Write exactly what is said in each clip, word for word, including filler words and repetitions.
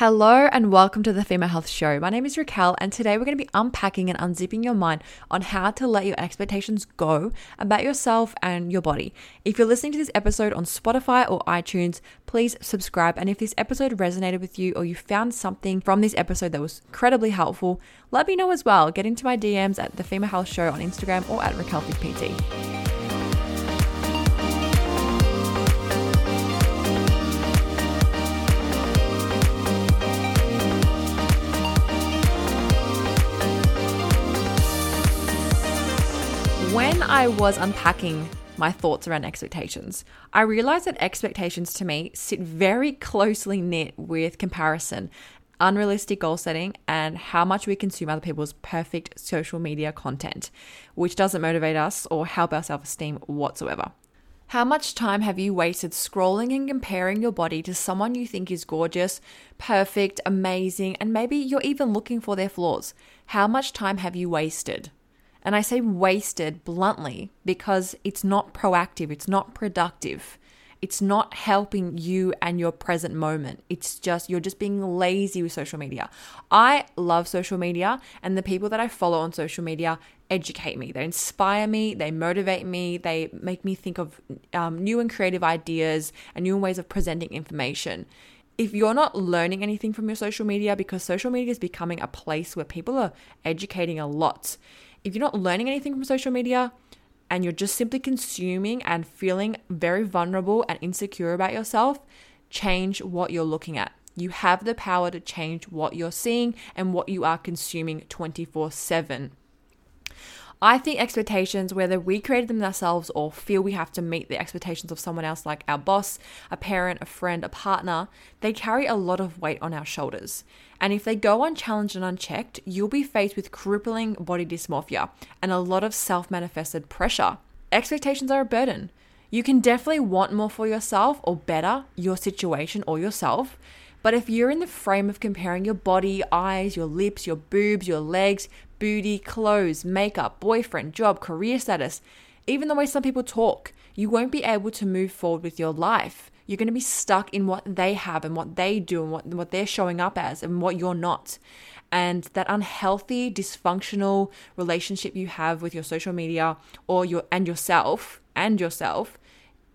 Hello and welcome to the Female Health Show. My name is Raquel and today we're going to be unpacking and unzipping your mind on how to let your expectations go about yourself and your body. If you're listening to this episode on Spotify or iTunes, please subscribe. And if this episode resonated with you or you found something from this episode that was incredibly helpful, let me know as well. Get into my D Ms at The Female Health Show on Instagram or at Raquel Fit P T. When I was unpacking my thoughts around expectations, I realized that expectations to me sit very closely knit with comparison, unrealistic goal setting, and how much we consume other people's perfect social media content, which doesn't motivate us or help our self-esteem whatsoever. How much time have you wasted scrolling and comparing your body to someone you think is gorgeous, perfect, amazing, and maybe you're even looking for their flaws? How much time have you wasted? And I say wasted bluntly because it's not proactive, it's not productive, it's not helping you and your present moment. It's just, you're just being lazy with social media. I love social media, and the people that I follow on social media educate me, they inspire me, they motivate me, they make me think of um, new and creative ideas and new ways of presenting information. If you're not learning anything from your social media, because social media is becoming a place where people are educating a lot, if you're not learning anything from social media and you're just simply consuming and feeling very vulnerable and insecure about yourself, change what you're looking at. You have the power to change what you're seeing and what you are consuming twenty-four seven. I think expectations, whether we created them ourselves or feel we have to meet the expectations of someone else like our boss, a parent, a friend, a partner, they carry a lot of weight on our shoulders. And if they go unchallenged and unchecked, you'll be faced with crippling body dysmorphia and a lot of self-manifested pressure. Expectations are a burden. You can definitely want more for yourself or better your situation or yourself. But if you're in the frame of comparing your body, eyes, your lips, your boobs, your legs, booty, clothes, makeup, boyfriend, job, career status, even the way some people talk, you won't be able to move forward with your life. You're going to be stuck in what they have and what they do and what, what they're showing up as and what you're not. And that unhealthy, dysfunctional relationship you have with your social media or your and yourself and yourself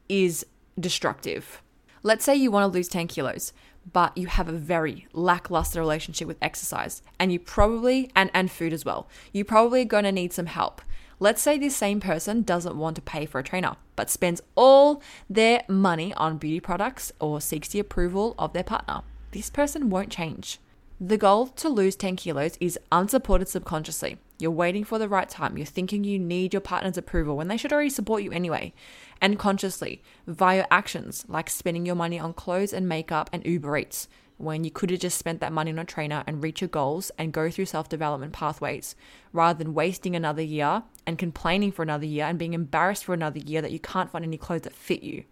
is destructive. Let's say you want to lose ten kilos, but you have a very lackluster relationship with exercise and you probably, and, and food as well. You're probably going to need some help. Let's say this same person doesn't want to pay for a trainer, but spends all their money on beauty products or seeks the approval of their partner. This person won't change. The goal to lose ten kilos is unsupported subconsciously. You're waiting for the right time. You're thinking you need your partner's approval when they should already support you anyway. And consciously, via actions like spending your money on clothes and makeup and Uber Eats, when you could have just spent that money on a trainer and reach your goals and go through self-development pathways, rather than wasting another year and complaining for another year and being embarrassed for another year that you can't find any clothes that fit you.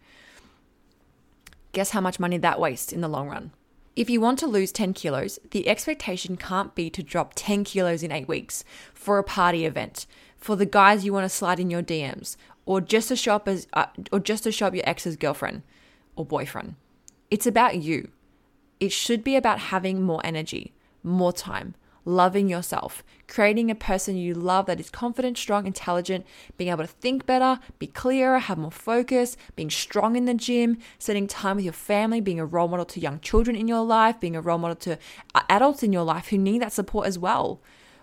Guess how much money that wastes in the long run. If you want to lose ten kilos, the expectation can't be to drop ten kilos in eight weeks for a party event, for the guys you want to slide in your D Ms, or just to show up as, uh, or just to show up your ex's girlfriend or boyfriend. It's about you. It should be about having more energy, more time, loving yourself, creating a person you love that is confident, strong, intelligent, being able to think better, be clearer, have more focus, being strong in the gym, spending time with your family, being a role model to young children in your life, being a role model to adults in your life who need that support as well.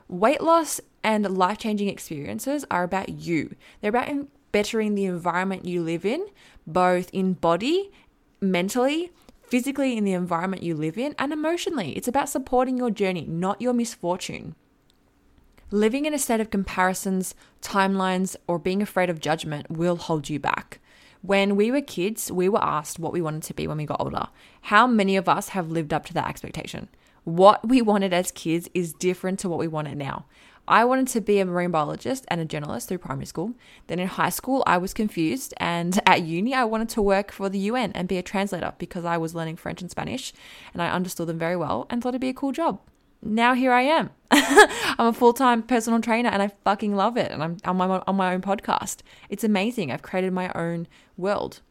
Weight loss and life-changing experiences are about you. They're about bettering the environment you live in, both in body, mentally, physically, in the environment you live in, and emotionally. It's about supporting your journey, not your misfortune. Living in a state of comparisons, timelines, or being afraid of judgment will hold you back. When we were kids, we were asked what we wanted to be when we got older. How many of us have lived up to that expectation? What we wanted as kids is different to what we wanted now. I wanted to be a marine biologist and a journalist through primary school. Then in high school, I was confused. And at uni, I wanted to work for the U N and be a translator because I was learning French and Spanish and I understood them very well and thought it'd be a cool job. Now here I am. I'm a full-time personal trainer and I fucking love it. And I'm on my, on my own podcast. It's amazing. I've created my own world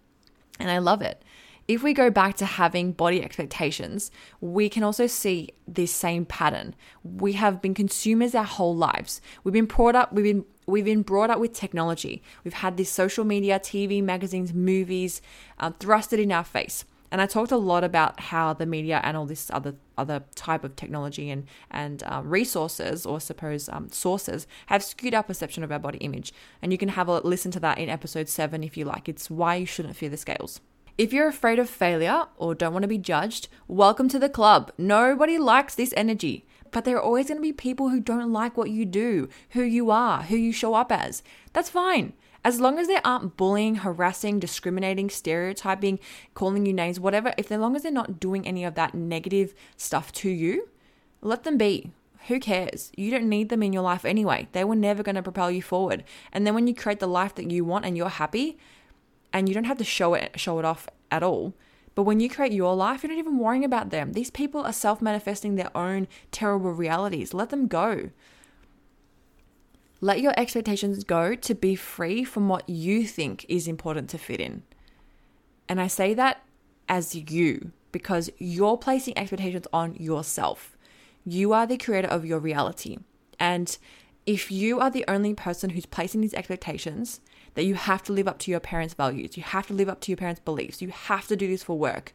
and I love it. if we go back to having body expectations, we can also see this same pattern. We have been consumers our whole lives. We've been brought up, we've been We've been brought up with technology. We've had this social media, T V, magazines, movies um, thrusted in our face. And I talked a lot about how the media and all this other other type of technology and, and um, resources, or suppose um, sources, have skewed our perception of our body image. And you can have a listen to that in episode seven if you like. It's why you shouldn't fear the scales. If you're afraid of failure or don't want to be judged, welcome to the club. Nobody likes this energy, but there are always going to be people who don't like what you do, who you are, who you show up as. That's fine. As long as they aren't bullying, harassing, discriminating, stereotyping, calling you names, whatever, if as long as they're not doing any of that negative stuff to you, let them be. Who cares? You don't need them in your life anyway. They were never going to propel you forward. And then when you create the life that you want and you're happy, and you don't have to show it show it off at all. But when you create your life, you're not even worrying about them. These people are self-manifesting their own terrible realities. Let them go. Let your expectations go to be free from what you think is important to fit in. And I say that as you, because you're placing expectations on yourself. You are the creator of your reality. And if you are the only person who's placing these expectations, that you have to live up to your parents' values, you have to live up to your parents' beliefs, you have to do this for work,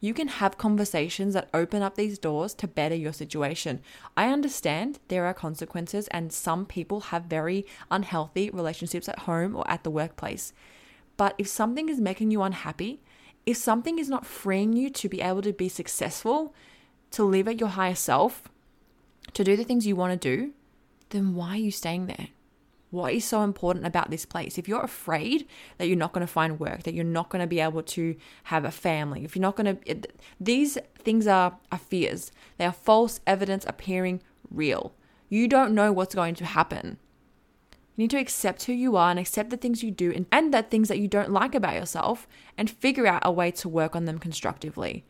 you can have conversations that open up these doors to better your situation. I understand there are consequences, and some people have very unhealthy relationships at home or at the workplace. But if something is making you unhappy, if something is not freeing you to be able to be successful, to live at your higher self, to do the things you want to do, then why are you staying there? What is so important about this place? If you're afraid that you're not going to find work, that you're not going to be able to have a family, if you're not going to, these things are, are fears. They are false evidence appearing real. You don't know what's going to happen. You need to accept who you are and accept the things you do and, and the things that you don't like about yourself, and figure out a way to work on them constructively.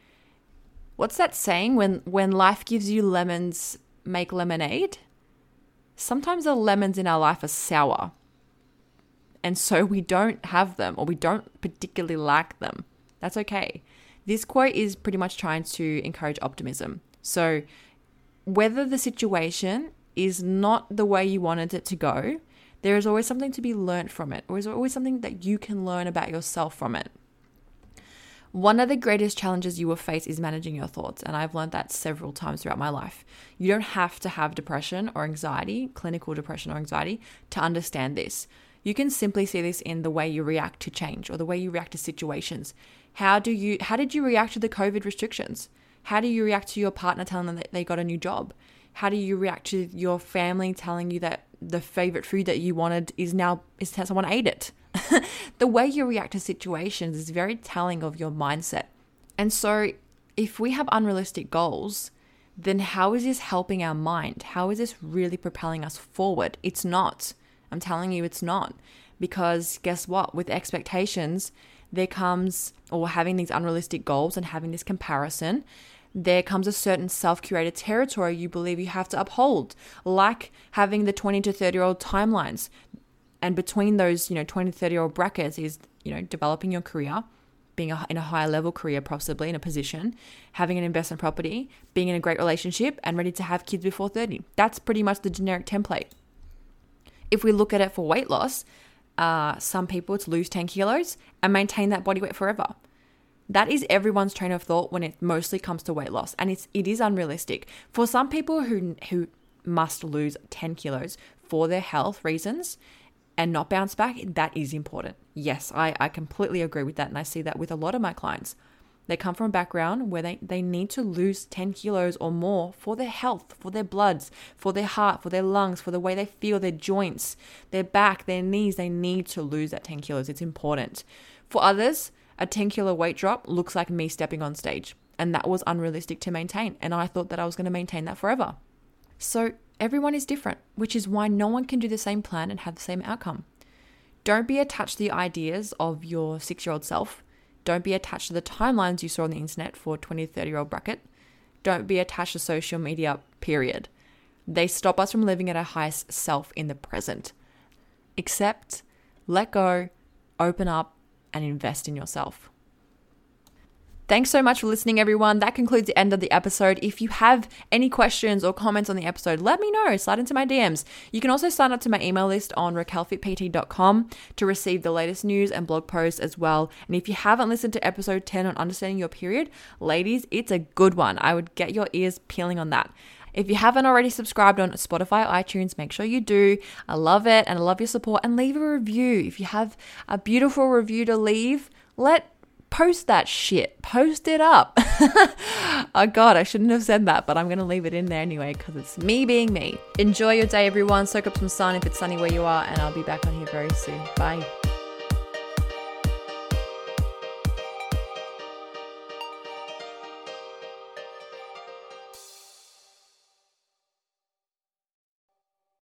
What's that saying? When, when life gives you lemons, make lemonade? Sometimes the lemons in our life are sour, and so we don't have them, or we don't particularly like them. That's okay. This quote is pretty much trying to encourage optimism. So whether the situation is not the way you wanted it to go, there is always something to be learned from it, or is there always something that you can learn about yourself from it. One of the greatest challenges you will face is managing your thoughts, and I've learned that several times throughout my life. You don't have to have depression or anxiety, clinical depression or anxiety, to understand this. You can simply see this in the way you react to change, or the way you react to situations. How do you? How did you react to the COVID restrictions? How do you react to your partner telling them that they got a new job? How do you react to your family telling you that the favorite food that you wanted is now is someone ate it? The way you react to situations is very telling of your mindset. And so if we have unrealistic goals, then how is this helping our mind? How is this really propelling us forward? It's not. I'm telling you, it's not. Because guess what? With expectations, there comes, or having these unrealistic goals and having this comparison, there comes a certain self-curated territory you believe you have to uphold, like having the twenty to thirty-year-old timelines. And between those, you know, twenty to thirty-year-old brackets is, you know, developing your career, being a, in a higher level career, possibly in a position, having an investment property, being in a great relationship, and ready to have kids before thirty. That's pretty much the generic template. If we look at it for weight loss, uh, some people it's lose ten kilos and maintain that body weight forever. That is everyone's train of thought when it mostly comes to weight loss, and it's it is unrealistic for some people who who must lose ten kilos for their health reasons and not bounce back. That is important. Yes, I, I completely agree with that. And I see that with a lot of my clients. They come from a background where they, they need to lose ten kilos or more for their health, for their bloods, for their heart, for their lungs, for the way they feel, their joints, their back, their knees. They need to lose that ten kilos. It's important. For others, a ten kilo weight drop looks like me stepping on stage. And that was unrealistic to maintain. And I thought that I was going to maintain that forever. So everyone is different, which is why no one can do the same plan and have the same outcome. Don't be attached to the ideas of your six-year-old self. Don't be attached to the timelines you saw on the internet for twenty to thirty-year-old bracket. Don't be attached to social media, period. They stop us from living at our highest self in the present. Accept, let go, open up, and invest in yourself. Thanks so much for listening, everyone. That concludes the end of the episode. If you have any questions or comments on the episode, let me know. Slide into my D Ms. You can also sign up to my email list on raquel fit p t dot com to receive the latest news and blog posts as well. And if you haven't listened to episode ten on understanding your period, ladies, it's a good one. I would get your ears peeling on that. If you haven't already subscribed on Spotify, iTunes, make sure you do. I love it and I love your support. And leave a review. If you have a beautiful review to leave, let Post that shit. Post it up. Oh God, I shouldn't have said that, but I'm going to leave it in there anyway because it's me being me. Enjoy your day, everyone. Soak up some sun if it's sunny where you are, and I'll be back on here very soon. Bye.